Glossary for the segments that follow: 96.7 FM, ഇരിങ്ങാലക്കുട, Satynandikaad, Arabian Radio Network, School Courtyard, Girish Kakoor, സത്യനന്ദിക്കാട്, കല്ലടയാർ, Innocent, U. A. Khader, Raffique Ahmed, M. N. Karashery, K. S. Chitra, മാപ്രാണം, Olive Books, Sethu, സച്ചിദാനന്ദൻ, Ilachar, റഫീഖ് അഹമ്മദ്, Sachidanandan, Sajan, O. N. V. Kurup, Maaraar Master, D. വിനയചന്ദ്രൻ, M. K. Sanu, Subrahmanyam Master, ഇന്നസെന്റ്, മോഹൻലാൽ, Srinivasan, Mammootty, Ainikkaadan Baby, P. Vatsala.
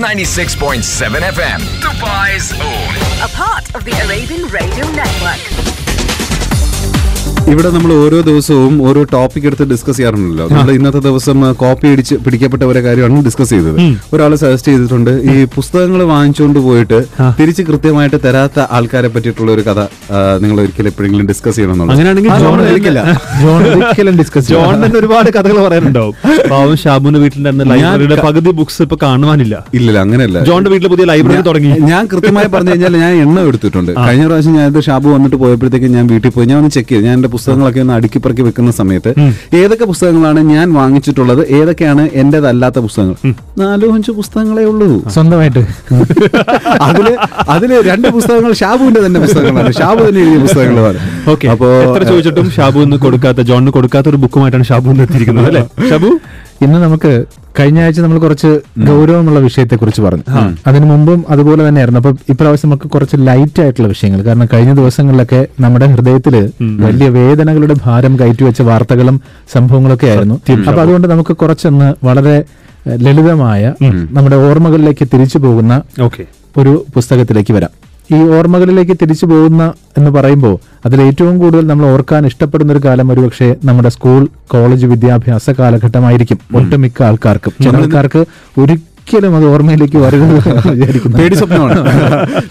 with 96.7 FM, Dubai's own. A part of the Arabian Radio Network. ഇവിടെ നമ്മൾ ഓരോ ദിവസവും ഓരോ ടോപ്പിക് എടുത്ത് ഡിസ്കസ് ചെയ്യാറുണ്ടല്ലോ. നമ്മൾ ഇന്നത്തെ ദിവസം കോപ്പി അടിച്ച് പിടിക്കപ്പെട്ട ഒരു കാര്യമാണ് ഡിസ്കസ് ചെയ്തത്. ഒരാൾ സജസ്റ്റ് ചെയ്തിട്ടുണ്ട്, ഈ പുസ്തകങ്ങൾ വാങ്ങിച്ചുകൊണ്ട് പോയിട്ട് തിരിച്ച് കൃത്യമായിട്ട് തരാത്ത ആൾക്കാരെ പറ്റിയിട്ടുള്ള ഒരു കഥ നിങ്ങൾ ഒരിക്കലും എപ്പോഴെങ്കിലും ഡിസ്കസ് ചെയ്യണം. അങ്ങനെയാണെങ്കിൽ ഒരുപാട് കഥകൾ പറയാനുണ്ടാവും. ഷാബുന്റെ വീട്ടിലുണ്ടായിരുന്ന പകുതി ബുക്സ് ഇപ്പൊ കാണുവാനില്ല. ഇല്ല, അങ്ങനെയല്ല. ജോണിന്റെ വീട്ടിൽ പുതിയ ലൈബ്രറി തുടങ്ങി. ഞാൻ കൃത്യമായി പറഞ്ഞു കഴിഞ്ഞാൽ ഞാൻ എണ്ണം എടുത്തിട്ടുണ്ട്. കഴിഞ്ഞ പ്രാവശ്യം ഞാനത് ഷാബു വന്നിട്ട് പോയപ്പോഴത്തേക്ക് ഞാൻ വീട്ടിൽ പോയി ഞാൻ ഒന്ന് ചെക്ക് ചെയ്തു. ഞാൻ എന്റെ പുസ്തകങ്ങളൊക്കെ ഒന്ന് അടുക്കിപ്പറക്കി വെക്കുന്ന സമയത്ത് ഏതൊക്കെ പുസ്തകങ്ങളാണ് ഞാൻ വാങ്ങിച്ചിട്ടുള്ളത്, ഏതൊക്കെയാണ് എന്റേതല്ലാത്ത പുസ്തകങ്ങൾ. 4-5 പുസ്തകങ്ങളേ ഉള്ളൂ സ്വന്തമായിട്ട്. അതില് 2 പുസ്തകങ്ങൾ ഷാബുവിന്റെ തന്നെ പുസ്തകങ്ങളാണ്, ഷാബു തന്നെ എഴുതിയ പുസ്തകങ്ങളാണ്. അപ്പോ ചോദിച്ചിട്ടും ഷാബു ഒന്ന് കൊടുക്കാത്ത, ജോണിന് കൊടുക്കാത്ത ഒരു ബുക്കുമായിട്ടാണ് ഷാബു എത്തിയിരിക്കുന്നത് അല്ലേ. ഷാബു, ഇന്ന് നമുക്ക് കഴിഞ്ഞ ആഴ്ച നമ്മൾ കുറച്ച് ഗൗരവമുള്ള വിഷയത്തെ കുറിച്ച് പറഞ്ഞു, അതിനു മുമ്പും അതുപോലെ തന്നെയായിരുന്നു. അപ്പൊ ഇപ്രാവശ്യം നമുക്ക് കുറച്ച് ലൈറ്റ് ആയിട്ടുള്ള വിഷയങ്ങൾ, കാരണം കഴിഞ്ഞ ദിവസങ്ങളിലൊക്കെ നമ്മുടെ ഹൃദയത്തില് വലിയ വേദനകളുടെ ഭാരം കയറ്റിവെച്ച വാർത്തകളും സംഭവങ്ങളൊക്കെ ആയിരുന്നു. അപ്പൊ അതുകൊണ്ട് നമുക്ക് കുറച്ചൊന്ന് വളരെ ലളിതമായ നമ്മുടെ ഓർമ്മകളിലേക്ക് തിരിച്ചു പോകുന്ന ഒരു പുസ്തകത്തിലേക്ക് വരാം. ഈ ഓർമ്മകളിലേക്ക് തിരിച്ചു പോകുന്ന എന്ന് പറയുമ്പോൾ അതിൽ ഏറ്റവും കൂടുതൽ നമ്മൾ ഓർക്കാൻ ഇഷ്ടപ്പെടുന്ന ഒരു കാലം ഒരുപക്ഷെ നമ്മുടെ സ്കൂൾ കോളേജ് വിദ്യാഭ്യാസ കാലഘട്ടമായിരിക്കും ഒട്ടുമിക്ക ആൾക്കാർക്കും. ചില ആൾക്കാർക്ക് ഒരിക്കലും അത് ഓർമ്മയിലേക്ക് വരുന്നതാണ്.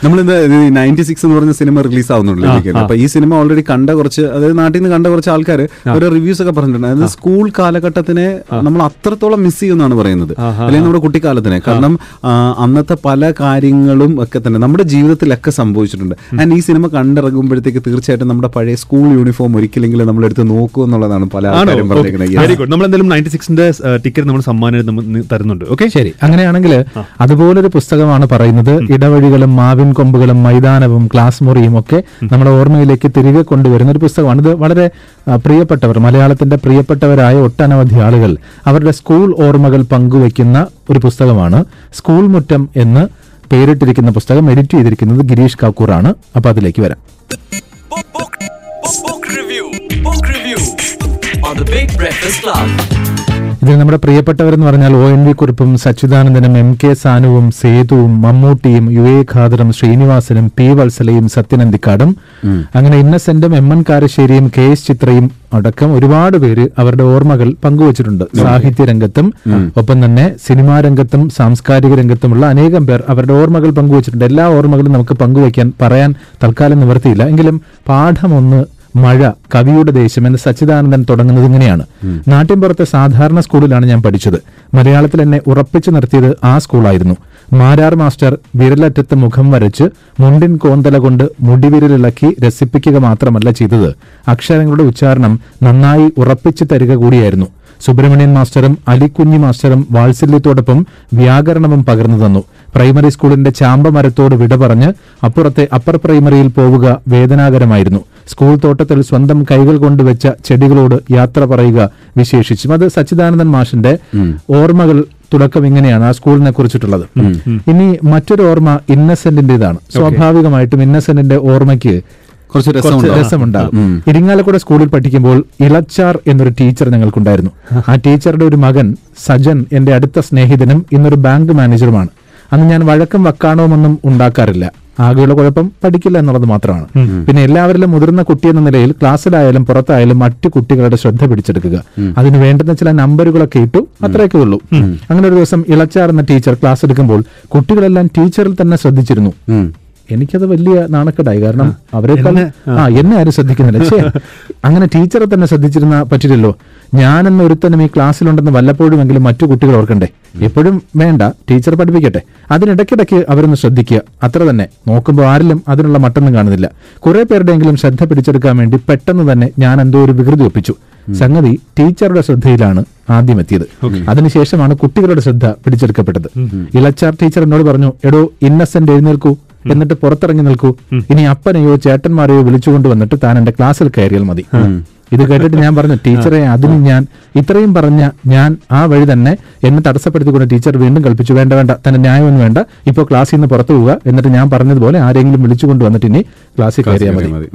നമ്മളിന്ന് 96 എന്ന് പറഞ്ഞ സിനിമ റിലീസ് ആവുന്നുണ്ടല്ലോ. അപ്പൊ ഈ സിനിമ ഓൾറെഡി കണ്ട കുറച്ച്, അതായത് നാട്ടിൽ നിന്ന് കണ്ട കുറച്ച് ആൾക്കാർ ഒരു റിവ്യൂസ് ഒക്കെ പറഞ്ഞിട്ടുണ്ട്. അതായത് സ്കൂൾ കാലഘട്ടത്തിനെ നമ്മൾ അത്രത്തോളം മിസ് ചെയ്യുമെന്നാണ് പറയുന്നത്, അല്ലെങ്കിൽ നമ്മുടെ കുട്ടിക്കാലത്തിനെ. കാരണം അന്നത്തെ പല കാര്യങ്ങളും ഒക്കെ തന്നെ നമ്മുടെ ജീവിതത്തിലൊക്കെ സംഭവിച്ചിട്ടുണ്ട്. ആൻഡ് ഈ സിനിമ കണ്ടിറങ്ങുമ്പോഴത്തേക്ക് തീർച്ചയായിട്ടും നമ്മുടെ പഴയ സ്കൂൾ യൂണിഫോം ഒരിക്കലെങ്കിലും നമ്മൾ എടുത്ത് നോക്കൂ എന്നുള്ളതാണ് പല ആൾക്കാരും പറഞ്ഞിരിക്കുന്നത്. നമ്മൾ എന്തായാലും 96-ന്റെ ടിക്കറ്റ് നമ്മൾ സമ്മാനം തരുന്നുണ്ട്. ഓക്കെ, ശരി. അങ്ങനെ ണെങ്കിൽ അതുപോലൊരു പുസ്തകമാണ് പറയുന്നത്. ഇടവഴികളും മാവിൻ കൊമ്പുകളും മൈതാനവും ക്ലാസ് മുറിയും ഒക്കെ നമ്മുടെ ഓർമ്മയിലേക്ക് തിരികെ കൊണ്ടുവരുന്ന ഒരു പുസ്തകമാണ്. ഇത് വളരെ പ്രിയപ്പെട്ടവർ, മലയാളത്തിന്റെ പ്രിയപ്പെട്ടവരായ ഒട്ടനവധി ആളുകൾ അവരുടെ സ്കൂൾ ഓർമ്മകൾ പങ്കുവെക്കുന്ന ഒരു പുസ്തകമാണ് സ്കൂൾ മുറ്റം എന്ന് പേരിട്ടിരിക്കുന്ന പുസ്തകം. എഡിറ്റ് ചെയ്തിരിക്കുന്നത് ഗിരീഷ് കാക്കൂർ ആണ്. അപ്പൊ അതിലേക്ക് വരാം. ഇതിൽ നമ്മുടെ പ്രിയപ്പെട്ടവരെന്ന് പറഞ്ഞാൽ ഒ. എൻ. വി. കുറുപ്പും സച്ചിദാനന്ദനും എം. കെ. സാനുവും സേതുവും മമ്മൂട്ടിയും യു. എ. ഖാദറും ശ്രീനിവാസനും പി. വത്സലയും സത്യനന്ദിക്കാടും അങ്ങനെ ഇന്നസെന്റും എം. എൻ. കാരശ്ശേരിയും കെ. എസ്. ചിത്രയും അടക്കം ഒരുപാട് പേര് അവരുടെ ഓർമ്മകൾ പങ്കുവച്ചിട്ടുണ്ട്. സാഹിത്യ രംഗത്തും ഒപ്പം തന്നെ സിനിമാ രംഗത്തും സാംസ്കാരിക രംഗത്തുമുള്ള അനേകം പേർ അവരുടെ ഓർമ്മകൾ പങ്കുവച്ചിട്ടുണ്ട്. എല്ലാ ഓർമ്മകളും നമുക്ക് പങ്കുവയ്ക്കാൻ പറയാൻ തൽക്കാലം നിവർത്തിയില്ല. എങ്കിലും പാഠമൊന്ന് മഴ, കവിയുടെ ദേശം എന്ന് സച്ചിദാനന്ദൻ തുടങ്ങുന്നത് ഇങ്ങനെയാണ്: നാട്ടിൻപുറത്തെ സാധാരണ സ്കൂളിലാണ് ഞാൻ പഠിച്ചത്. മലയാളത്തിൽ എന്നെ ഉറപ്പിച്ചു നിർത്തിയത് ആ സ്കൂളായിരുന്നു. മാരാർ മാസ്റ്റർ വിരലറ്റത്ത് മുഖം വരച്ച് മുണ്ടിൻ കോന്തല കൊണ്ട് മുടിവിരലിളക്കി രസിപ്പിക്കുക മാത്രമല്ല ചെയ്തത്, അക്ഷരങ്ങളുടെ ഉച്ചാരണം നന്നായി ഉറപ്പിച്ചു തരിക കൂടിയായിരുന്നു. സുബ്രഹ്മണ്യൻ മാസ്റ്ററും അലിക്കുഞ്ഞി മാസ്റ്ററും വാത്സല്യത്തോടൊപ്പം വ്യാകരണവും പകർന്നു തന്നു. പ്രൈമറി സ്കൂളിന്റെ ചാമ്പമരത്തോട് വിട പറഞ്ഞ് അപ്പുറത്തെ അപ്പർ പ്രൈമറിയിൽ പോവുക വേദനാകരമായിരുന്നു. സ്കൂൾ തോട്ടത്തിൽ സ്വന്തം കൈകൾ കൊണ്ടുവച്ച ചെടികളോട് യാത്ര പറയുക വിശേഷിച്ചും. അത് സച്ചിദാനന്ദൻ മാഷിന്റെ ഓർമ്മകൾ തുടക്കം ഇങ്ങനെയാണ് ആ സ്കൂളിനെ കുറിച്ചിട്ടുള്ളത്. ഇനി മറ്റൊരു ഓർമ്മ ഇന്നസെന്റിന്റേതാണ്. സ്വാഭാവികമായിട്ടും ഇന്നസെന്റിന്റെ ഓർമ്മയ്ക്ക് രസമുണ്ടാകും. ഇരിങ്ങാലക്കുട സ്കൂളിൽ പഠിക്കുമ്പോൾ ഇളച്ചാർ എന്നൊരു ടീച്ചർ ഞങ്ങൾക്കുണ്ടായിരുന്നു. ആ ടീച്ചറുടെ ഒരു മകൻ സജൻ എന്റെ അടുത്ത സ്നേഹിതനും ഇന്നൊരു ബാങ്ക് മാനേജറുമാണ്. അന്ന് ഞാൻ വഴക്കം വക്കാണവുമൊന്നും ഉണ്ടാക്കാറില്ല. ആകെയുള്ള കുഴപ്പം പഠിക്കില്ല എന്നുള്ളത് മാത്രമാണ്. പിന്നെ എല്ലാവരിലും മുതിർന്ന കുട്ടിയെന്ന നിലയിൽ ക്ലാസ്സിലായാലും പുറത്തായാലും മറ്റു കുട്ടികളുടെ ശ്രദ്ധ പിടിച്ചെടുക്കുക, അതിന് വേണ്ടുന്ന ചില നമ്പറുകളൊക്കെ ഇട്ടു, അത്രയൊക്കെ ഉള്ളൂ. അങ്ങനെ ഒരു ദിവസം ഇളച്ചാർ എന്ന ടീച്ചർ ക്ലാസ് എടുക്കുമ്പോൾ കുട്ടികളെല്ലാം ടീച്ചറിൽ തന്നെ ശ്രദ്ധിച്ചിരുന്നു. എനിക്കത് വലിയ നാണക്കേടായി, കാരണം അവരെക്കാൾ എന്നെ ആരും ശ്രദ്ധിക്കുന്നില്ല. അങ്ങനെ ടീച്ചറെ തന്നെ ശ്രദ്ധിച്ചിരുന്ന പറ്റില്ലല്ലോ. ഞാനെന്ന് ഒരുത്തനും ഈ ക്ലാസ്സിലുണ്ടെന്ന് വല്ലപ്പോഴുമെങ്കിലും മറ്റു കുട്ടികൾ ഓർക്കണ്ടേ? എപ്പോഴും വേണ്ട, ടീച്ചർ പഠിപ്പിക്കട്ടെ, അതിനിടയ്ക്കിടയ്ക്ക് അവരൊന്ന് ശ്രദ്ധിക്കുക, അത്ര തന്നെ. നോക്കുമ്പോൾ ആരിലും അതിനുള്ള മട്ടൊന്നും കാണുന്നില്ല. കുറെ പേരുടെയെങ്കിലും ശ്രദ്ധ പിടിച്ചെടുക്കാൻ വേണ്ടി പെട്ടെന്ന് തന്നെ ഞാൻ എന്തോ ഒരു വികൃതി ഒപ്പിച്ചു. സംഗതി ടീച്ചറുടെ ശ്രദ്ധയിലാണ് ആദ്യം എത്തിയത്, അതിനുശേഷമാണ് കുട്ടികളുടെ ശ്രദ്ധ പിടിച്ചെടുക്കപ്പെട്ടത്. ഇളച്ചാർ ടീച്ചർ എന്നോട് പറഞ്ഞു, എടോ ഇന്നസെന്റ് എഴുന്നേൽക്കൂ, എന്നിട്ട് പുറത്തിറങ്ങി നിൽക്കൂ, ഇനി അപ്പനെയോ ചേട്ടന്മാരെയോ വിളിച്ചുകൊണ്ട് വന്നിട്ട് താൻ എന്റെ ക്ലാസ്സിൽ കയറിയാൽ മതി. ഇത് കേട്ടിട്ട് ഞാൻ പറഞ്ഞു, ടീച്ചറെ അതിന് ഞാൻ ഇത്രയും പറഞ്ഞ ഞാൻ ആ വഴി തന്നെ എന്നെ തടസ്സപ്പെടുത്തിക്കൊണ്ട് ടീച്ചർ വീണ്ടും കൽപ്പിച്ചു, വേണ്ട വേണ്ട, തന്റെ ന്യായമൊന്നും വേണ്ട, ഇപ്പോൾ ക്ലാസ്സിൽ നിന്ന് പുറത്തു പോവുക, എന്നിട്ട് ഞാൻ പറഞ്ഞതുപോലെ ആരെങ്കിലും വിളിച്ചുകൊണ്ട് വന്നിട്ട് ഇനി ക്ലാസ്സിൽ കയറിയാൽ മതി.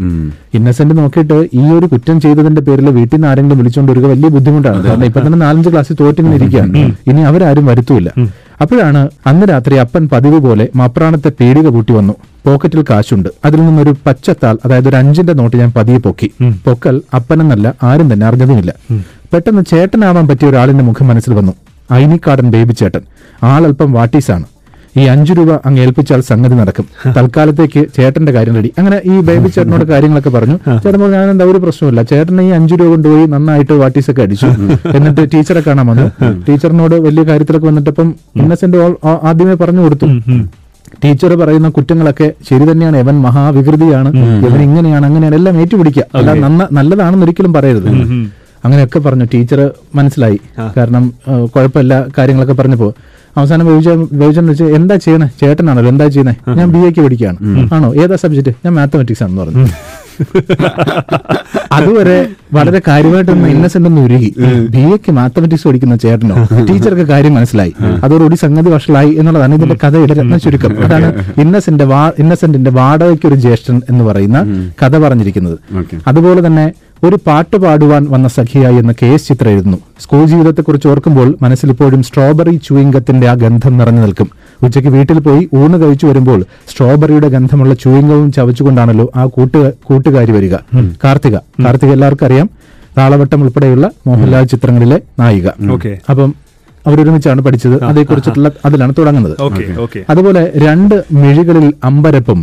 ഇന്നസെന്റ് നോക്കിയിട്ട് ഈ ഒരു കുറ്റം ചെയ്തതിന്റെ പേരിൽ വീട്ടിൽ നിന്ന് ആരെങ്കിലും വിളിച്ചുകൊണ്ട് വരിക വലിയ ബുദ്ധിമുട്ടാണ്. കാരണം ഇപ്പൊ തന്നെ 4-5 ക്ലാസ്സിൽ തോറ്റിങ്ങനെ ഇരിക്കുകയാണ്, ഇനി അവരാരും വരുത്തൂല്ല. അപ്പോഴാണ് അന്ന് രാത്രി അപ്പൻ പതിവ് പോലെ മാപ്രാണത്തെ പേടിക പൂട്ടി വന്നു. പോക്കറ്റിൽ കാശുണ്ട്. അതിൽ നിന്നൊരു പച്ചത്താൽ, അതായത് ഒരു 5-ന്റെ നോട്ട് ഞാൻ പതിയെ പൊക്കി. പൊക്കൽ അപ്പനെന്നല്ല ആരും തന്നെ അറിഞ്ഞതുമില്ല. പെട്ടെന്ന് ചേട്ടനാവാൻ പറ്റിയ ഒരാളിന്റെ മുഖം മനസ്സിൽ വന്നു. ഐനിക്കാടൻ ബേബി ചേട്ടൻ. ആളൽപ്പം വാട്ടീസാണ്. ഈ 5 രൂപ അങ്ങ് ഏൽപ്പിച്ചാൽ സംഗതി നടക്കും. തൽക്കാലത്തേക്ക് ചേട്ടന്റെ കാര്യം റെഡി. അങ്ങനെ ഈ ബേബി ചേട്ടനോട് കാര്യങ്ങളൊക്കെ പറഞ്ഞു. ചേട്ടൻ പറഞ്ഞു, ഞാനെന്താ ഒരു പ്രശ്നമില്ല. ചേട്ടനെ ഈ 5 രൂപ കൊണ്ടുപോയി നന്നായിട്ട് വാട്ടീസൊക്കെ അടിച്ചു. എന്നിട്ട് ടീച്ചറെ കാണാൻ വന്നു. ടീച്ചറിനോട് വലിയ കാര്യത്തിലൊക്കെ വന്നിട്ടപ്പം ഇന്നസെന്റ് ആദ്യമേ പറഞ്ഞു കൊടുത്തു. ടീച്ചർ പറയുന്ന കുറ്റങ്ങളൊക്കെ ശരി തന്നെയാണ്. ഇവൻ മഹാവികൃതിയാണ്, ഇവൻ ഇങ്ങനെയാണ്, അങ്ങനെയാണ്, എല്ലാം ഏറ്റുപിടിക്കുക. അല്ല നല്ലതാണെന്നൊരിക്കലും പറയരുത്. അങ്ങനെയൊക്കെ പറഞ്ഞു. ടീച്ചർ മനസ്സിലായി, കാരണം കുഴപ്പമില്ല കാര്യങ്ങളൊക്കെ പറഞ്ഞപ്പോ. അവസാനം ബേബിച്ചൻ വെച്ച്, എന്താ ചെയ്യണേ ചേട്ടനാണല്ലോ, എന്താ ചെയ്യണേ? ഞാൻ BA പഠിക്കുകയാണ്. ആണോ, ഏതാ സബ്ജക്ട്? ഞാൻ മാത്തമാറ്റിക്സ് ആണെന്ന് പറഞ്ഞു. അതുവരെ വളരെ കാര്യമായിട്ടൊന്ന് ഇന്നസെന്റ് ഒന്ന് ഉരുകി. BA മാത്തമാറ്റിക്സ് പഠിക്കുന്ന ചേട്ടനോ? ടീച്ചർക്ക് കാര്യം മനസ്സിലായി. അതോടുകൂടി സംഗതി വഷളായി എന്നുള്ളതാണ് ഇതിന്റെ കഥയുടെ രത്ന ചുരുക്കം. അതാണ് ഇന്നസെന്റിന്റെ വാടകയ്ക്കൊരു ജ്യേഷ്ഠൻ എന്ന് പറയുന്ന കഥ പറഞ്ഞിരിക്കുന്നത്. അതുപോലെ തന്നെ ഒരു പാട്ട് പാടുവാൻ വന്ന സഖിയായി എന്ന് KS ചിത്ര എഴുതുന്നു. സ്കൂൾ ജീവിതത്തെക്കുറിച്ച് ഓർക്കുമ്പോൾ മനസ്സിലിപ്പോഴും സ്ട്രോബെറി ചൂയിംഗത്തിന്റെ ആ ഗന്ധം നിറഞ്ഞു നിൽക്കും. ഉച്ചയ്ക്ക് വീട്ടിൽ പോയി ഊണ് കഴിച്ചു വരുമ്പോൾ സ്ട്രോബെറിയുടെ ഗന്ധമുള്ള ചൂയിംഗവും ചവച്ചുകൊണ്ടാണല്ലോ ആ കൂട്ടുകാരി വരിക. കാർത്തിക എല്ലാവർക്കും അറിയാം, താളവട്ടം ഉൾപ്പെടെയുള്ള മോഹൻലാൽ ചിത്രങ്ങളിലെ നായിക. അപ്പം അവരൊരുമിച്ചാണ് പഠിച്ചത്. അതേക്കുറിച്ചിട്ടുള്ള അതിലാണ് തുടങ്ങുന്നത്. അതുപോലെ 2 മിഴികളിൽ അമ്പരപ്പും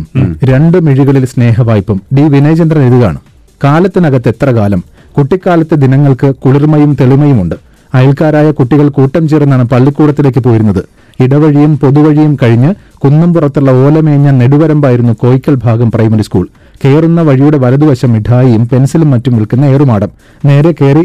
2 മിഴികളിൽ സ്നേഹവായ്പും D. വിനയചന്ദ്രൻ എഴുതുകയാണ്. കാലത്തിനകത്ത് എത്ര കാലം, കുട്ടിക്കാലത്തെ ദിനങ്ങൾക്ക് കുളിർമയും തെളിമയുമുണ്ട്. അയൽക്കാരായ കുട്ടികൾ കൂട്ടം ചേർന്നാണ് പള്ളിക്കൂടത്തിലേക്ക് പോയിരുന്നത്. ഇടവഴിയും പൊതുവഴിയും കഴിഞ്ഞ് കുന്നുംപുറത്തുള്ള ഓലമേഞ്ഞ നെടുവരമ്പായിരുന്നു കോയിക്കൽ ഭാഗം പ്രൈമറി സ്കൂൾ. കയറുന്ന വഴിയുടെ വലതുവശം മിഠായിയും പെൻസിലും മറ്റും വിൽക്കുന്ന ഏറുമാടം. നേരെ കയറി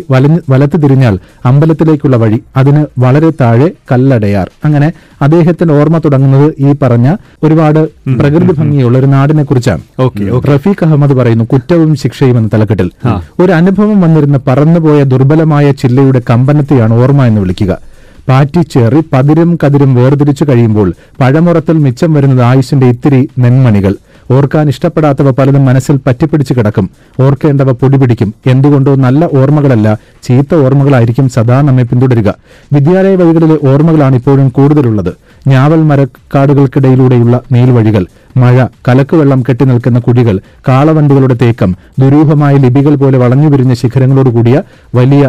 വലത്ത് തിരിഞ്ഞാൽ അമ്പലത്തിലേക്കുള്ള വഴി. അതിന് വളരെ താഴെ കല്ലടയാർ. അങ്ങനെ അദ്ദേഹത്തിന്റെ ഓർമ്മ തുടങ്ങുന്നത് ഈ പറഞ്ഞ ഒരുപാട് പ്രകൃതി ഭംഗിയുള്ള ഒരു നാടിനെ കുറിച്ചാണ്. റഫീഖ് അഹമ്മദ് പറയുന്നു, കുറ്റവും ശിക്ഷയും എന്ന തലക്കെട്ടിൽ ഒരു അനുഭവം വന്നിരുന്ന പറന്നുപോയ ദുർബലമായ ചില്ലയുടെ കമ്പനത്തെയാണ് ഓർമ്മ എന്ന് വിളിക്കുക. പാറ്റിച്ചേറി പതിരും കതിരും വേർതിരിച്ചു കഴിയുമ്പോൾ പഴമുറത്തിൽ മിച്ചം വരുന്നത് ആയുസിന്റെ ഇത്തിരി നെന്മണികൾ. ഓർക്കാൻ ഇഷ്ടപ്പെടാത്തവ പലതും മനസ്സിൽ പറ്റിപ്പിടിച്ചു കിടക്കും. ഓർക്കേണ്ടവ പൊടിപിടിക്കും. എന്തുകൊണ്ടോ നല്ല ഓർമ്മകളല്ല, ചീത്ത ഓർമ്മകളായിരിക്കും സദാ നമ്മെ പിന്തുടരുക. വിദ്യാലയ വഴികളിലെ ഓർമ്മകളാണ് ഇപ്പോഴും കൂടുതലുള്ളത്. ഞാവൽ മരക്കാടുകൾക്കിടയിലൂടെയുള്ള നീൽവഴികൾ, മഴ, കലക്കുവെള്ളം കെട്ടി നിൽക്കുന്ന കുഴികൾ, കാളവണ്ടികളുടെ തേക്കം, ദുരൂഹമായ ലിപികൾ പോലെ വളഞ്ഞു പിരിഞ്ഞ ശിഖരങ്ങളോടുകൂടിയ വലിയ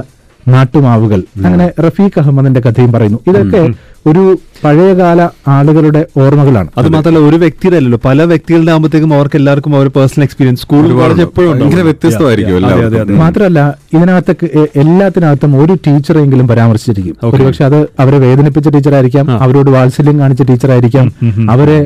നാട്ടുമാവുകൾ. അങ്ങനെ റഫീഖ് അഹമ്മദിന്റെ കഥയും പറയുന്നു. ഇതൊക്കെ ഒരു പഴയകാല ആളുകളുടെ ഓർമ്മകളാണ്. അത് മാത്രമല്ല, ഒരു വ്യക്തിയുടെ അല്ലല്ലോ, പല വ്യക്തികളുടെ ആകുമ്പോഴത്തേക്കും അവർക്ക് എല്ലാവർക്കും അവർ പേഴ്സണൽ എക്സ്പീരിയൻസ് സ്കൂളിൽ വ്യത്യസ്തമായിരിക്കും. മാത്രമല്ല, ഇതിനകത്ത് എല്ലാത്തിനകത്തും ഒരു ടീച്ചറെങ്കിലും പരാമർശിച്ചിരിക്കും. ഒരുപക്ഷെ അത് അവരെ വേദനിപ്പിച്ച ടീച്ചറായിരിക്കാം, അവരോട് വാത്സല്യം കാണിച്ച ടീച്ചറായിരിക്കാം, അവരെ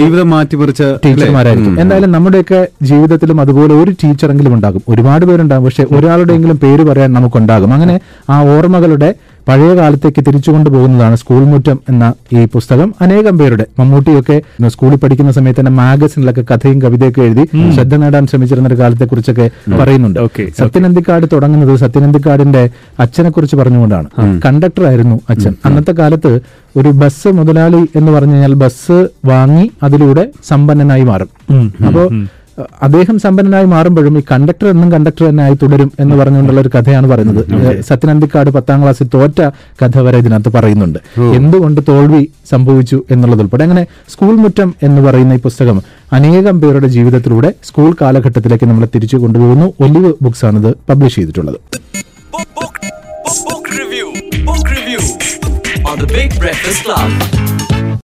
ജീവിതം മാറ്റിമറിച്ച ടീച്ചർമാരായിരിക്കും. എന്തായാലും നമ്മുടെയൊക്കെ ജീവിതത്തിലും അതുപോലെ ഒരു ടീച്ചറെങ്കിലും ഉണ്ടാകും. ഒരുപാട് പേരുണ്ടാകും, പക്ഷെ ഒരാളുടെയെങ്കിലും പേര് പറയാൻ നമുക്കുണ്ടാകും. അങ്ങനെ ആ ഓർമ്മകളുടെ പഴയ കാലത്തേക്ക് തിരിച്ചുകൊണ്ടുപോകുന്നതാണ് സ്കൂൾമുറ്റം എന്ന ഈ പുസ്തകം. അനേകം പേരുടെ, മമ്മൂട്ടിയൊക്കെ സ്കൂളിൽ പഠിക്കുന്ന സമയത്ത് തന്നെ മാഗസിനിലൊക്കെ കഥയും കവിതയൊക്കെ എഴുതി ശ്രദ്ധ നേടാൻ ശ്രമിച്ചിരുന്ന ഒരു കാലത്തെ കുറിച്ചൊക്കെ പറയുന്നുണ്ട്. സത്യനന്ദിക്കാട് തുടങ്ങുന്നത് സത്യനന്ദിക്കാടിന്റെ അച്ഛനെ കുറിച്ച് പറഞ്ഞുകൊണ്ടാണ്. കണ്ടക്ടറായിരുന്നു അച്ഛൻ. അന്നത്തെ കാലത്ത് ഒരു ബസ് മുതലാളി എന്ന് പറഞ്ഞു കഴിഞ്ഞാൽ ബസ് വാങ്ങി അതിലൂടെ സമ്പന്നനായി മാറും. അപ്പോ അദ്ദേഹം സമ്പന്നനായി മാറുമ്പോഴും ഈ കണ്ടക്ടർ എന്നും കണ്ടക്ടർ തന്നെ ആയി തുടരും എന്ന് പറഞ്ഞുകൊണ്ടുള്ള ഒരു കഥയാണ് പറയുന്നത്. സത്യനന്ദിക്കാട് 10ാം ക്ലാസ്സിൽ തോറ്റ കഥ വരെ ഇതിനകത്ത് പറയുന്നുണ്ട്. എന്തുകൊണ്ട് തോൽവി സംഭവിച്ചു എന്നുള്ളതുൾപ്പെടെ. അങ്ങനെ സ്കൂൾ മുറ്റം എന്ന് പറയുന്ന ഈ പുസ്തകം അനേകം പേരുടെ ജീവിതത്തിലൂടെ സ്കൂൾ കാലഘട്ടത്തിലേക്ക് നമ്മളെ തിരിച്ചു കൊണ്ടുപോകുന്നു. ഒലിവ് ബുക്സ് ആണ് ഇത് പബ്ലിഷ് ചെയ്തിട്ടുള്ളത്. Book review on the Big Breakfast Club.